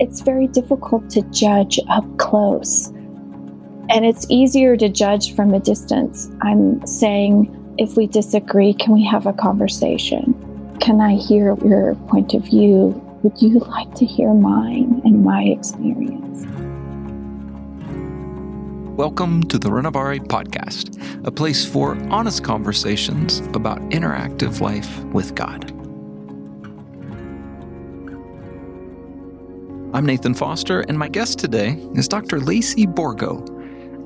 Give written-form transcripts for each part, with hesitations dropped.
it's very difficult to judge up close. And it's easier to judge from a distance. I'm saying, if we disagree, can we have a conversation? Can I hear your point of view? Would you like to hear mine and my experience? Welcome to the Renabari Podcast, a place for honest conversations about interactive life with God. I'm Nathan Foster, and my guest today is Dr. Lacey Borgo.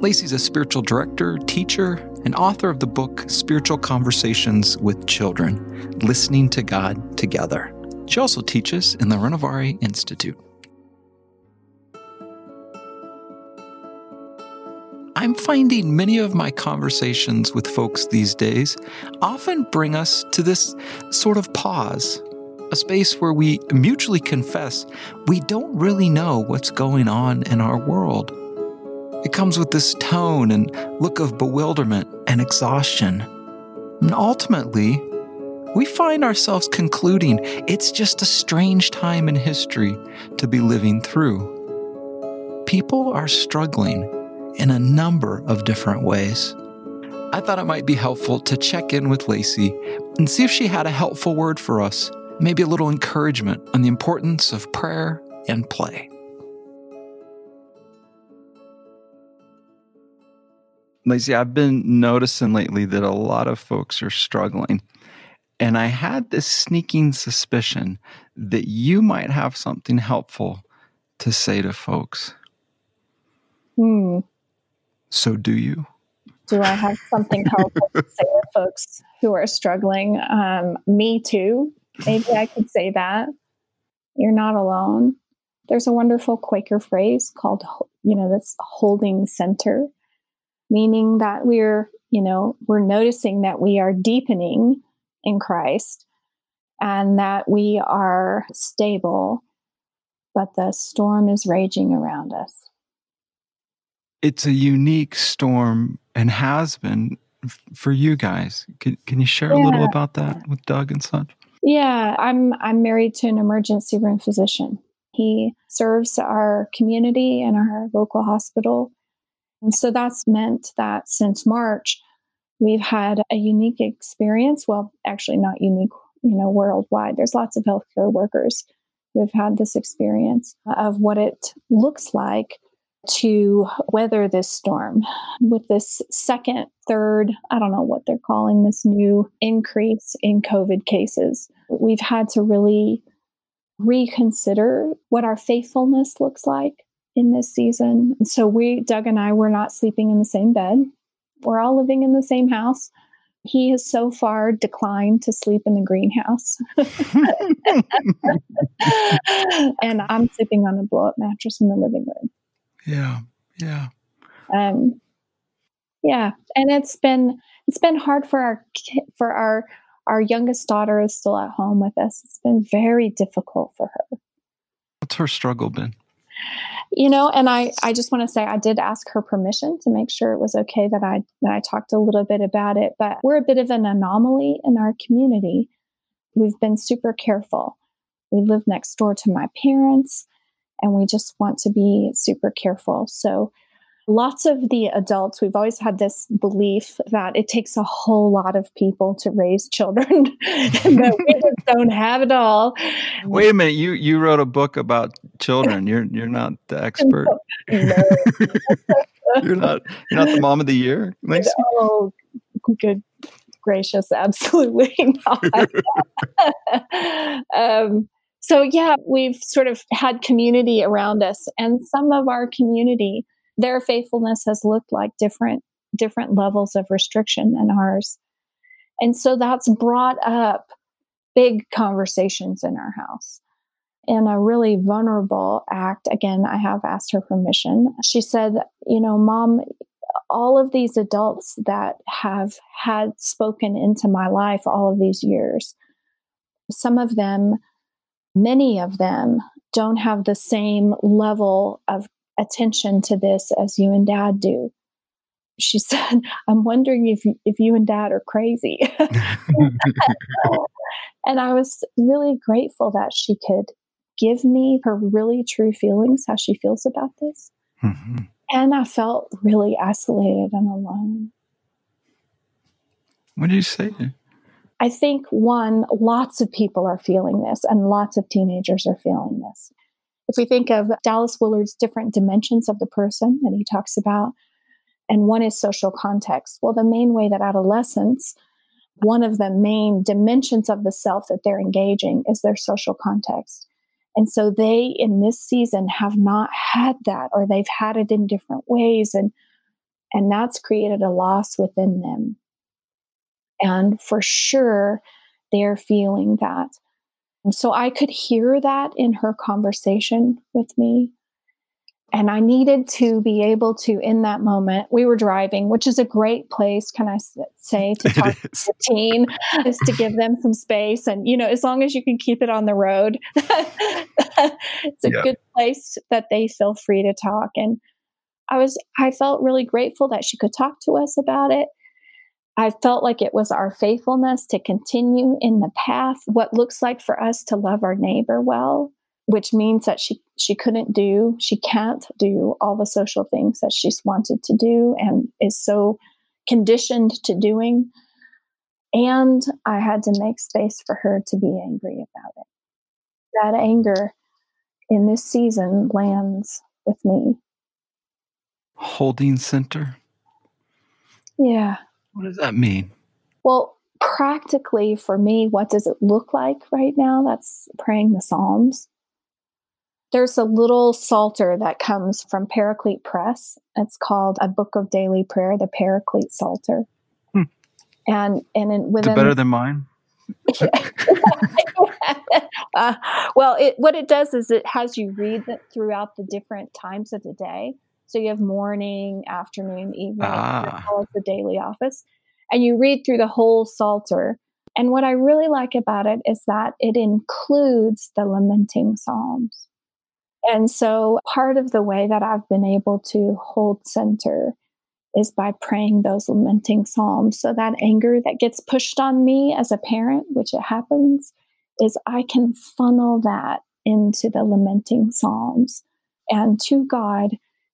Lacey's a spiritual director, teacher, and author of the book Spiritual Conversations with Children, Listening to God Together. She also teaches in the Renovaré Institute. I'm finding many of my conversations with folks these days often bring us to this sort of pause, a space where we mutually confess we don't really know what's going on in our world. It comes with this tone and look of bewilderment and exhaustion. And ultimately, we find ourselves concluding it's just a strange time in history to be living through. People are struggling in a number of different ways. I thought it might be helpful to check in with Lacey and see if she had a helpful word for us, maybe a little encouragement on the importance of prayer and play. Lacey, I've been noticing lately that a lot of folks are struggling, and I had this sneaking suspicion that you might have something helpful to say to folks. So do you? Do I have something helpful to say to folks who are struggling? Me too. Maybe I could say that. You're not alone. There's a wonderful Quaker phrase called, that's holding center, meaning that we're noticing that we are deepening in Christ and that we are stable, but the storm is raging around us. It's a unique storm and has been for you guys. Can you share a little about that with Doug and such? Yeah, I'm married to an emergency room physician. He serves our community and our local hospital. And so that's meant that since March, we've had a unique experience. Well, actually not unique, worldwide. There's lots of healthcare workers who've had this experience of what it looks like to weather this storm with this second, third, I don't know what they're calling this new increase in COVID cases. We've had to really reconsider what our faithfulness looks like in this season. And so Doug and I, we're not sleeping in the same bed. We're all living in the same house. He has so far declined to sleep in the greenhouse. And I'm sleeping on a blow-up mattress in the living room. Yeah. And it's been hard for our youngest daughter is still at home with us. It's been very difficult for her. What's her struggle been? And I just want to say I did ask her permission to make sure it was okay that I talked a little bit about it, but we're a bit of an anomaly in our community. We've been super careful. We live next door to my parents, and we just want to be super careful. So lots of the adults, we've always had this belief that it takes a whole lot of people to raise children, but we just don't have it all. Wait a minute, you wrote a book about children. You're not the expert. You're not the mom of the year. Lacey? Oh, good gracious, absolutely not. So we've sort of had community around us, and some of our community, their faithfulness has looked like different levels of restriction than ours. And so that's brought up big conversations in our house in a really vulnerable act. Again, I have asked her permission. She said, Mom, all of these adults that have had spoken into my life all of these years, many of them don't have the same level of attention to this as you and Dad do. She said, I'm wondering if you and Dad are crazy. And I was really grateful that she could give me her really true feelings, how she feels about this. Mm-hmm. And I felt really isolated and alone. What do you say? I think, one, lots of people are feeling this, and lots of teenagers are feeling this. If we think of Dallas Willard's different dimensions of the person that he talks about, and one is social context. Well, the main way that adolescents, one of the main dimensions of the self that they're engaging is their social context. And so they, in this season, have not had that, or they've had it in different ways, and that's created a loss within them. And for sure, they're feeling that. And so I could hear that in her conversation with me. And I needed to be able to, in that moment, we were driving, which is a great place, can I say, to talk to the teen, is to give them some space. And, you know, as long as you can keep it on the road, it's a good place that they feel free to talk. And I felt really grateful that she could talk to us about it. I felt like it was our faithfulness to continue in the path, what looks like for us to love our neighbor well, which means that she can't do all the social things that she's wanted to do and is so conditioned to doing. And I had to make space for her to be angry about it. That anger in this season lands with me. Holding center? Yeah. What does that mean? Well, practically for me, what does it look like right now? That's praying the Psalms. There's a little psalter that comes from Paraclete Press. It's called A Book of Daily Prayer, the Paraclete Psalter. Hmm. And within, is it better than mine? Well, what it does is it has you read that throughout the different times of the day. So you have morning, afternoon, evening, as well as the daily office. And you read through the whole Psalter. And what I really like about it is that it includes the lamenting Psalms. And so part of the way that I've been able to hold center is by praying those lamenting Psalms. So that anger that gets pushed on me as a parent, which it happens, is I can funnel that into the lamenting Psalms. And to God,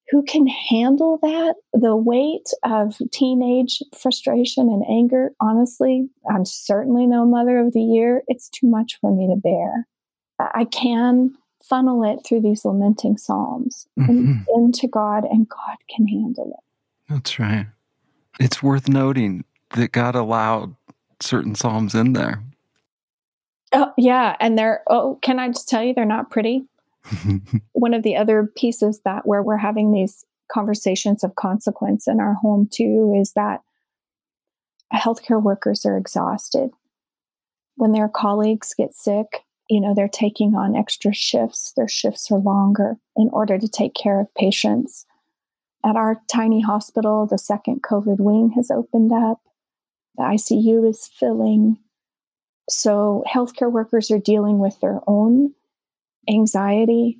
who can handle that? The weight of teenage frustration and anger, honestly, I'm certainly no mother of the year. It's too much for me to bear. I can funnel it through these lamenting Psalms into God, and God can handle it. That's right. It's worth noting that God allowed certain Psalms in there. Oh, yeah. And can I just tell you, they're not pretty. One of the other pieces that where we're having these conversations of consequence in our home too is that healthcare workers are exhausted. When their colleagues get sick, you know, they're taking on extra shifts. Their shifts are longer in order to take care of patients. At our tiny hospital, the second COVID wing has opened up. The ICU is filling. So healthcare workers are dealing with their own anxiety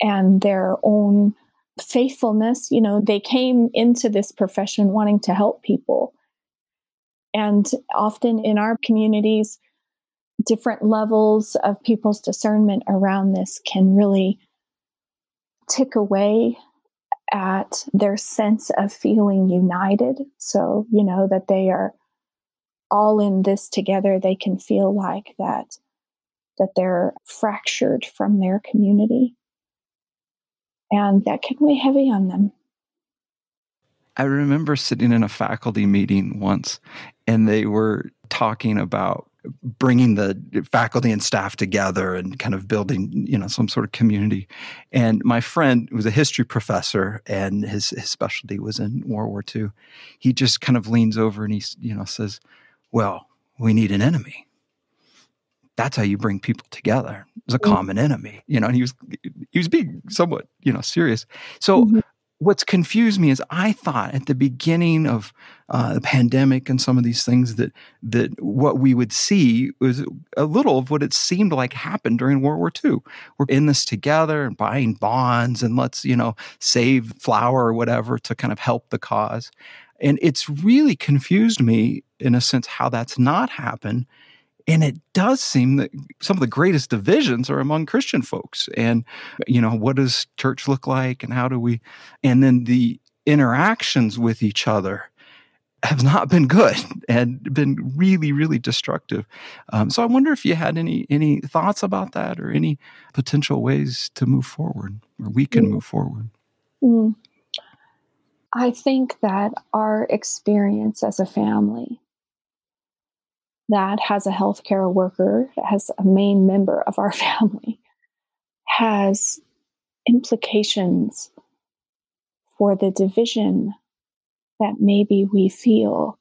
and their own faithfulness. You know, they came into this profession wanting to help people. And often in our communities, different levels of people's discernment around this can really tick away at their sense of feeling united. So, you know, that they are all in this together, they can feel like that they're fractured from their community. And that can weigh heavy on them. I remember sitting in a faculty meeting once, and they were talking about bringing the faculty and staff together and kind of building, you know, some sort of community. And my friend was a history professor, and his specialty was in World War II. He just kind of leans over and he, you know, says, well, we need an enemy. That's how you bring people together. There's a common enemy, you know, and he was being somewhat, you know, serious. So what's confused me is I thought at the beginning of the pandemic and some of these things that what we would see was a little of what it seemed like happened during World War II. We're in this together and buying bonds and let's, you know, save flour or whatever to kind of help the cause. And it's really confused me in a sense how that's not happened. And it does seem that some of the greatest divisions are among Christian folks. And, you know, what does church look like and how do we, and then the interactions with each other have not been good and been really, really destructive. So I wonder if you had any thoughts about that or any potential ways to move forward or we can move forward. Mm. I think that our experience as a family that has a healthcare worker, as a main member of our family, has implications for the division that maybe we feel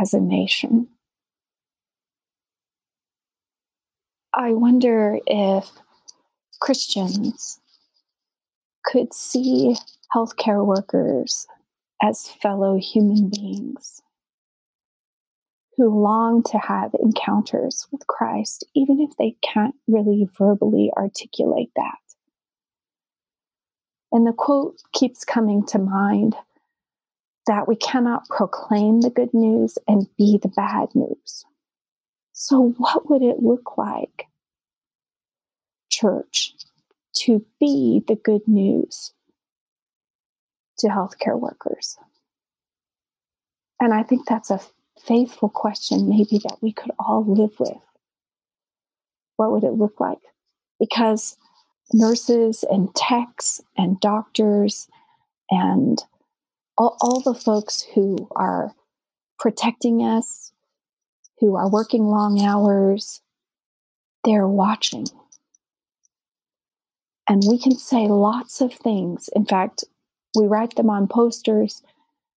as a nation. I wonder if Christians could see healthcare workers as fellow human beings who long to have encounters with Christ, even if they can't really verbally articulate that. And the quote keeps coming to mind that we cannot proclaim the good news and be the bad news. So what would it look like, church, to be the good news to healthcare workers? And I think that's a faithful question maybe that we could all live with. What would it look like? Because nurses and techs and doctors and all the folks who are protecting us, who are working long hours, they're watching. And we can say lots of things. In fact, we write them on posters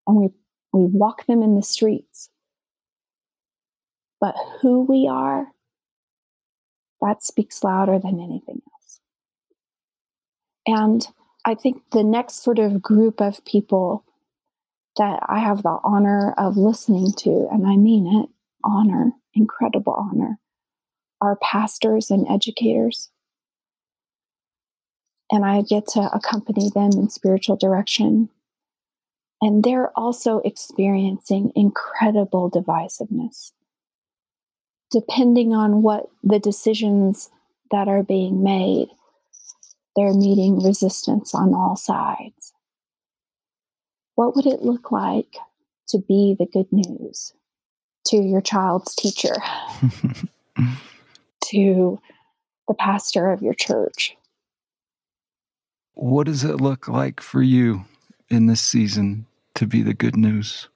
and we walk them in the streets. But who we are, that speaks louder than anything else. And I think the next sort of group of people that I have the honor of listening to, and I mean it, honor, incredible honor, are pastors and educators. And I get to accompany them in spiritual direction. And they're also experiencing incredible divisiveness, depending on what the decisions that are being made. They're meeting resistance on all sides. What would it look like to be the good news to your child's teacher, to the pastor of your church? What does it look like for you in this season to be the good news,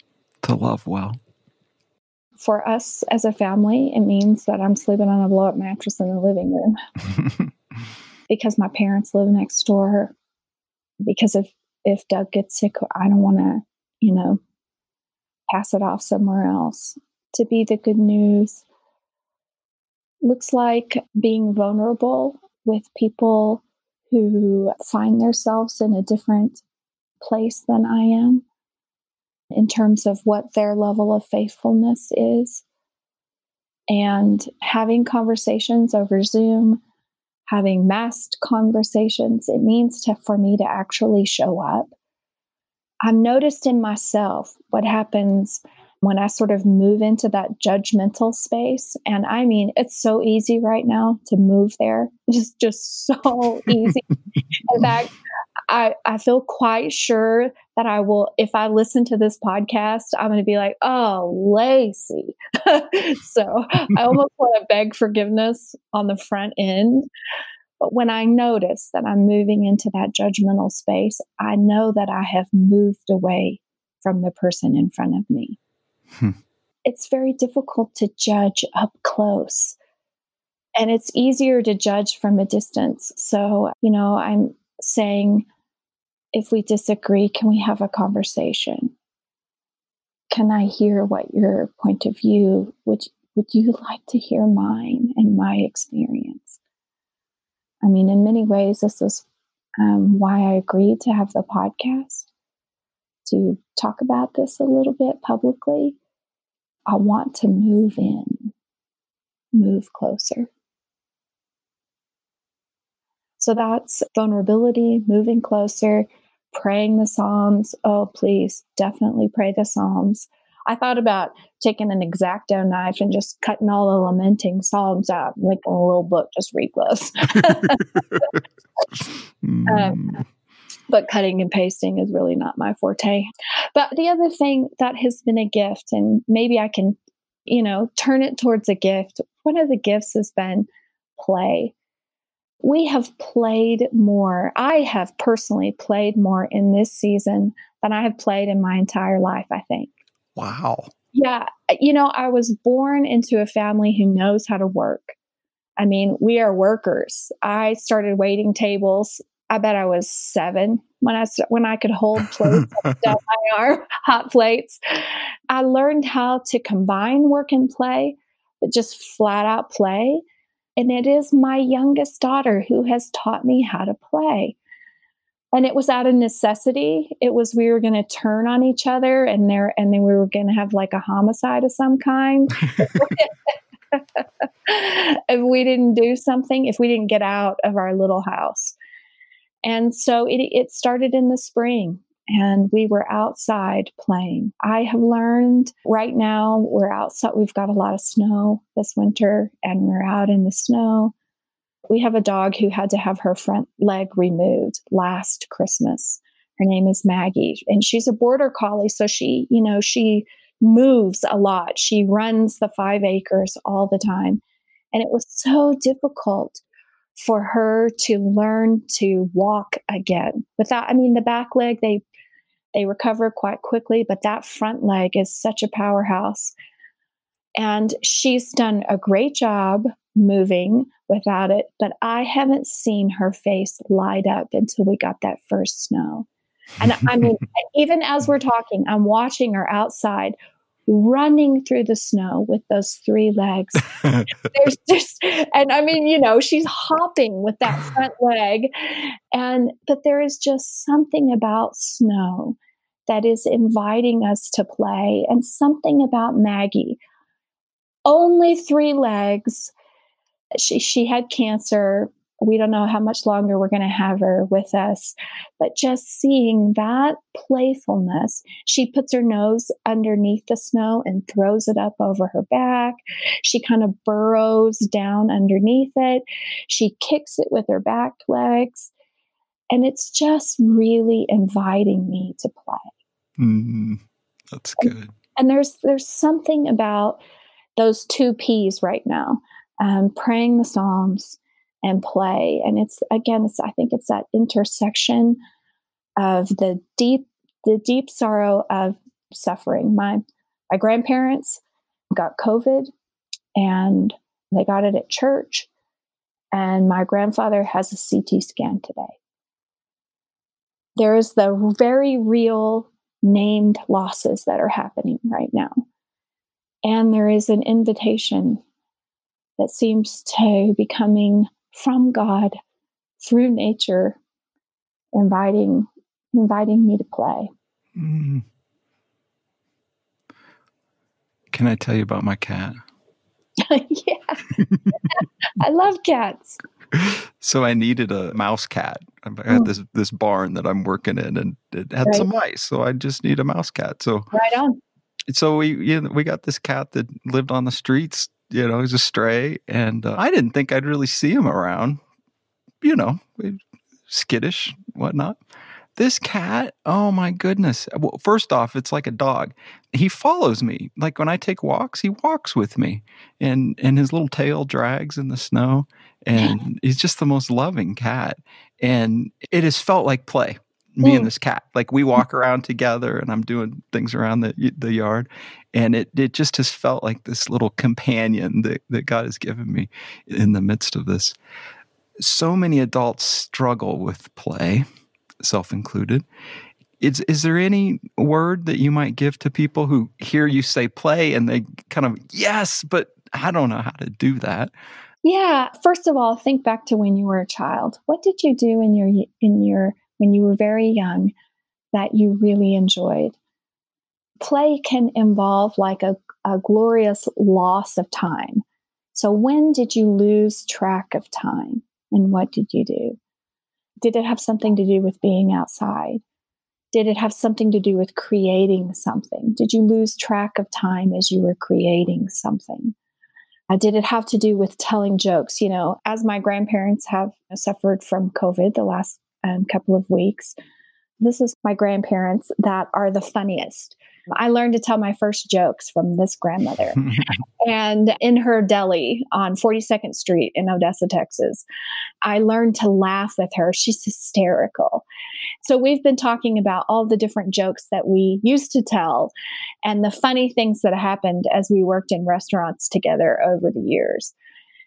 to love well? For us as a family, it means that I'm sleeping on a blow-up mattress in the living room because my parents live next door. Because if Doug gets sick, I don't want to, pass it off somewhere else. To be the good news looks like being vulnerable with people who find themselves in a different place than I am, in terms of what their level of faithfulness is, and having conversations over Zoom, having masked conversations. It means for me to actually show up. I've noticed in myself what happens when I sort of move into that judgmental space. And I mean, it's so easy right now to move there. It's just so easy. In fact, I feel quite sure that I will, if I listen to this podcast, I'm going to be like, oh, Lacey. So I almost want to beg forgiveness on the front end. But when I notice that I'm moving into that judgmental space, I know that I have moved away from the person in front of me. It's very difficult to judge up close. And it's easier to judge from a distance. So, I'm saying, if we disagree, can we have a conversation? Can I hear what your point of view? Would you like to hear mine and my experience? I mean, in many ways, this is why I agreed to have the podcast, to talk about this a little bit publicly. I want to move closer. So that's vulnerability, moving closer, praying the Psalms. Oh, please, definitely pray the Psalms. I thought about taking an X-Acto knife and just cutting all the lamenting psalms out, like in a little book, just read those. But cutting and pasting is really not my forte. But the other thing that has been a gift, and maybe I can, turn it towards a gift. One of the gifts has been play. We have played more. I have personally played more in this season than I have played in my entire life, I think. Wow. Yeah. I was born into a family who knows how to work. I mean, we are workers. I started waiting tables. I bet I was 7 when I could hold plates down my arm, hot plates. I learned how to combine work and play, but just flat out play. And it is my youngest daughter who has taught me how to play. And it was out of necessity. It was, we were going to turn on each other and then we were going to have like a homicide of some kind. If we didn't do something, if we didn't get out of our little house. And so it started in the spring and we were outside playing. I have learned right now we're outside. We've got a lot of snow this winter and we're out in the snow. We have a dog who had to have her front leg removed last Christmas. Her name is Maggie and she's a border collie. So she moves a lot. She runs the 5 acres all the time. And it was so difficult for her to learn to walk again the back leg, they recover quite quickly, but that front leg is such a powerhouse. And she's done a great job moving without it, but I haven't seen her face light up until we got that first snow. And I mean, even as we're talking, I'm watching her outside running through the snow with those 3 legs. There's she's hopping with that front leg. But there is just something about snow that is inviting us to play, and something about Maggie. Only 3 legs. She had cancer. We don't know how much longer we're going to have her with us, but just seeing that playfulness, she puts her nose underneath the snow and throws it up over her back. She kind of burrows down underneath it. She kicks it with her back legs. And it's just really inviting me to play. Mm-hmm. That's good. And there's something about those 2 Ps right now, praying the Psalms and play. And I think it's that intersection of the deep sorrow of suffering. My grandparents got COVID and they got it at church. And my grandfather has a CT scan today. There is the very real named losses that are happening right now. And there is an invitation that seems to be coming from God through nature, inviting me to play. Mm. Can I tell you about my cat? Yeah. I love cats. So I needed a mouse cat. I had this barn that I'm working in and it had some mice. So I just need a mouse cat. So right on. So we got this cat that lived on the streets. He's a stray, and I didn't think I'd really see him around, skittish, whatnot. This cat, oh my goodness. Well, first off, it's like a dog. He follows me. Like when I take walks, he walks with me, and his little tail drags in the snow, and he's just the most loving cat. And it has felt like play, me and this cat. Like we walk around together, and I'm doing things around the yard. And it just has felt like this little companion that God has given me in the midst of this. So many adults struggle with play, self-included. Is there any word that you might give to people who hear you say play and they kind of, yes, but I don't know how to do that? Yeah. First of all, think back to when you were a child. What did you do when you were very young that you really enjoyed? Play can involve like a glorious loss of time. So when did you lose track of time and what did you do? Did it have something to do with being outside? Did it have something to do with creating something? Did you lose track of time as you were creating something? Did it have to do with telling jokes? You know, as my grandparents have suffered from COVID the last couple of weeks, this is my grandparents that are the funniest. I learned to tell my first jokes from this grandmother and in her deli on 42nd Street in Odessa, Texas. I learned to laugh with her. She's hysterical. So we've been talking about all the different jokes that we used to tell and the funny things that happened as we worked in restaurants together over the years.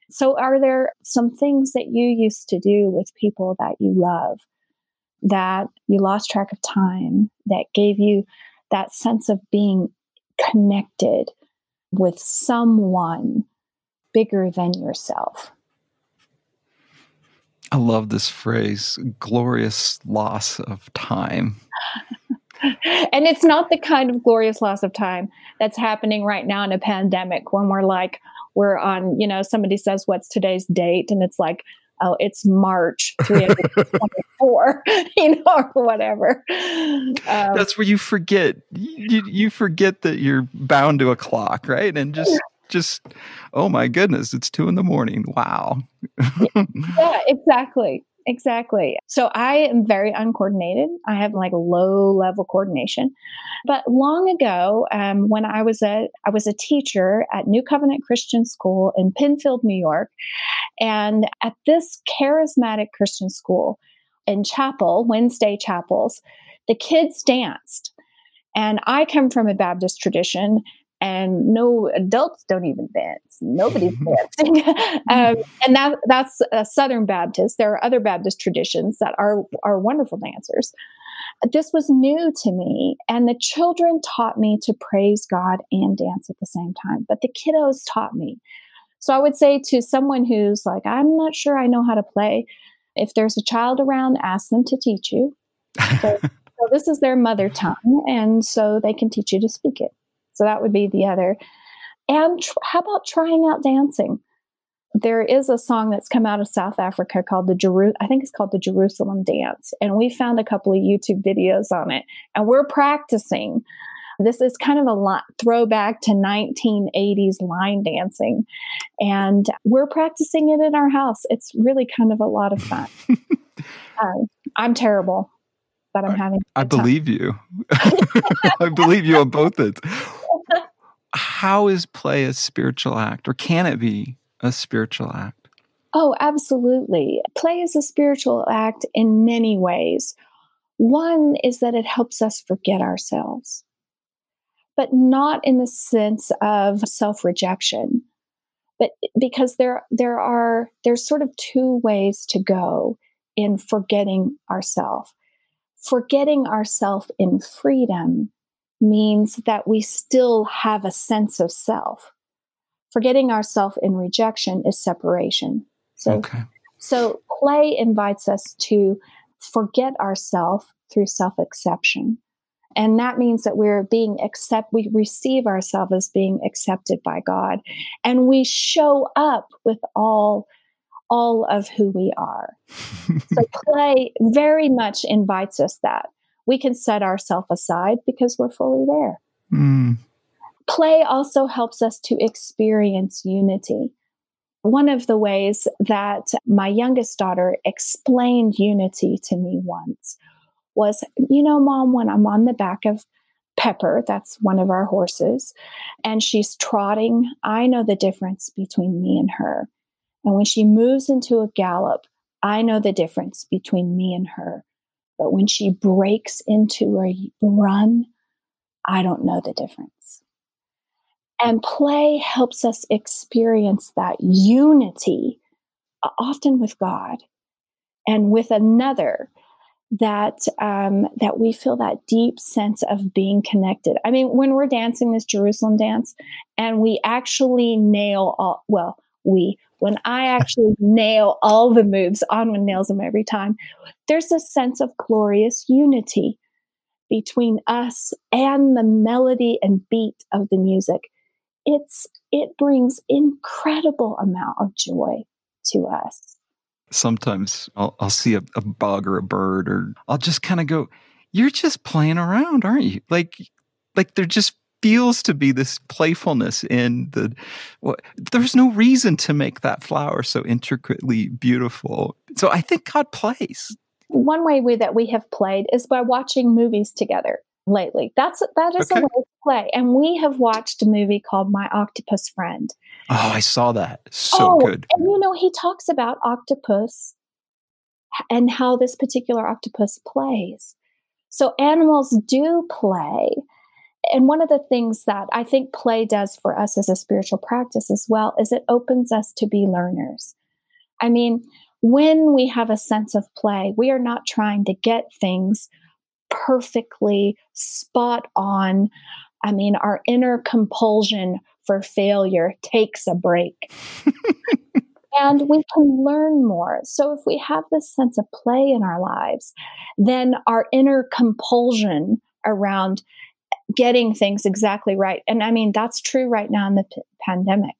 So are there some things that you used to do with people that you love, that you lost track of time, that gave you that sense of being connected with someone bigger than yourself? I love this phrase, glorious loss of time. And it's not the kind of glorious loss of time that's happening right now in a pandemic when we're like, we're on, you know, somebody says, what's today's date? And it's like, oh, it's March 324, you know, or whatever. That's where you forget. You forget that you're bound to a clock, right? And just oh my goodness, it's 2 a.m. Wow. Yeah, exactly. Exactly. So I am very uncoordinated. I have like low level coordination. But long ago, when I was a teacher at New Covenant Christian School in Penfield, New York. And at this charismatic Christian school in chapel, Wednesday chapels, the kids danced. And I come from a Baptist tradition. And no, adults don't even dance. Nobody's dancing. And that's a Southern Baptist. There are other Baptist traditions that are wonderful dancers. This was new to me. And the children taught me to praise God and dance at the same time. But the kiddos taught me. So I would say to someone who's like, I'm not sure I know how to play. If there's a child around, ask them to teach you. So this is their mother tongue. And so they can teach you to speak it. So that would be the other. And how about trying out dancing? There is a song that's come out of South Africa called the Jerusalem Dance. And we found a couple of YouTube videos on it. And we're practicing. This is kind of a throwback to 1980s line dancing. And we're practicing it in our house. It's really kind of a lot of fun. I'm terrible. That I'm having I believe you. I believe you on both ends. How is play a spiritual act, or can it be a spiritual act? Oh, absolutely. Play is a spiritual act in many ways. One is that it helps us forget ourselves, but not in the sense of self-rejection, but because there's sort of two ways to go in forgetting ourselves. Forgetting ourselves in freedom means that we still have a sense of self. Forgetting ourselves in rejection is separation. So play invites us to forget ourselves through self-acceptance. And that means that we receive ourselves as being accepted by God. And we show up with all of who we are. So play very much invites us that. We can set ourselves aside because we're fully there. Mm. Play also helps us to experience unity. One of the ways that my youngest daughter explained unity to me once was, you know, Mom, when I'm on the back of Pepper, that's one of our horses, and she's trotting, I know the difference between me and her. And when she moves into a gallop, I know the difference between me and her. But when she breaks into a run, I don't know the difference. And play helps us experience that unity, often with God and with another, that we feel that deep sense of being connected. I mean, when we're dancing this Jerusalem dance, and we actually when I actually nail all the moves, Onwin nails them every time, there's a sense of glorious unity between us and the melody and beat of the music. It brings incredible amount of joy to us. Sometimes I'll see a bug or a bird, or I'll just kind of go, you're just playing around, aren't you? Like there just feels to be this playfulness in the, well, there's no reason to make that flower so intricately beautiful. So I think God plays. One way that we have played is by watching movies together lately. That is okay. A way to play. And we have watched a movie called My Octopus Friend. Oh, I saw that. So good. And he talks about octopus and how this particular octopus plays. So animals do play. And one of the things that I think play does for us as a spiritual practice as well is it opens us to be learners. I mean, when we have a sense of play, we are not trying to get things perfectly spot on. I mean, our inner compulsion for failure takes a break. And we can learn more. So if we have this sense of play in our lives, then our inner compulsion around getting things exactly right. And I mean, that's true right now in the pandemic.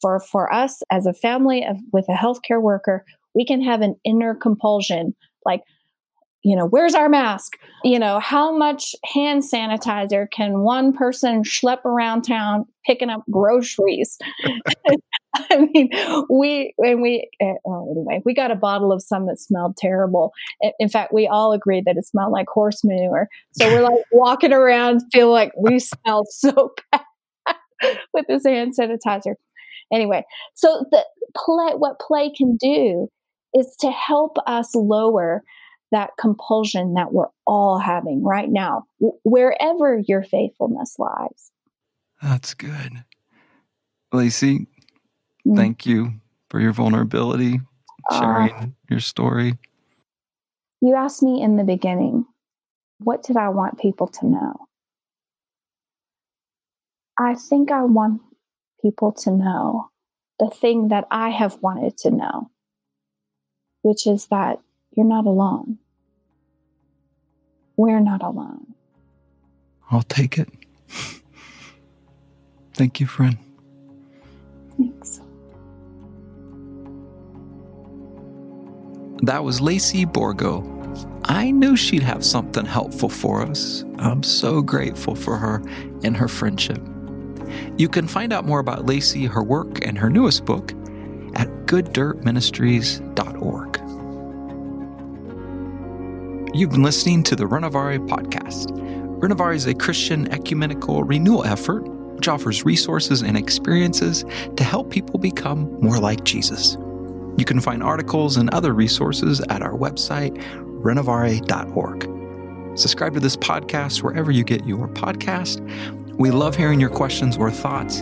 For us as a family with a healthcare worker, we can have an inner compulsion, like, where's our mask? How much hand sanitizer can one person schlep around town picking up groceries? I mean, we got a bottle of some that smelled terrible. In fact, we all agreed that it smelled like horse manure. So we're like walking around, feel like we smell so bad with this hand sanitizer. Anyway, so what play can do is to help us lower that compulsion that we're all having right now, wherever your faithfulness lies. That's good. Lacey, Thank you for your vulnerability, sharing your story. You asked me in the beginning, what did I want people to know? I think I want people to know the thing that I have wanted to know, which is that you're not alone. We're not alone. I'll take it. Thank you, friend. Thanks. That was Lacey Borgo. I knew she'd have something helpful for us. I'm so grateful for her and her friendship. You can find out more about Lacey, her work, and her newest book at GoodDirtMinistries.org. You've been listening to the Renovare Podcast. Renovare is a Christian ecumenical renewal effort which offers resources and experiences to help people become more like Jesus. You can find articles and other resources at our website, renovare.org. Subscribe to this podcast wherever you get your podcast. We love hearing your questions or thoughts.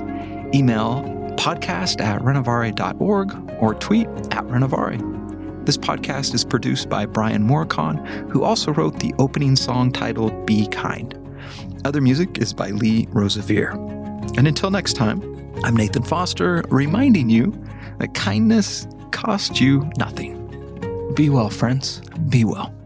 Email podcast@renovare.org or tweet @Renovare. This podcast is produced by Brian Morricon, who also wrote the opening song titled Be Kind. Other music is by Lee Rosevere. And until next time, I'm Nathan Foster, reminding you that kindness costs you nothing. Be well, friends. Be well.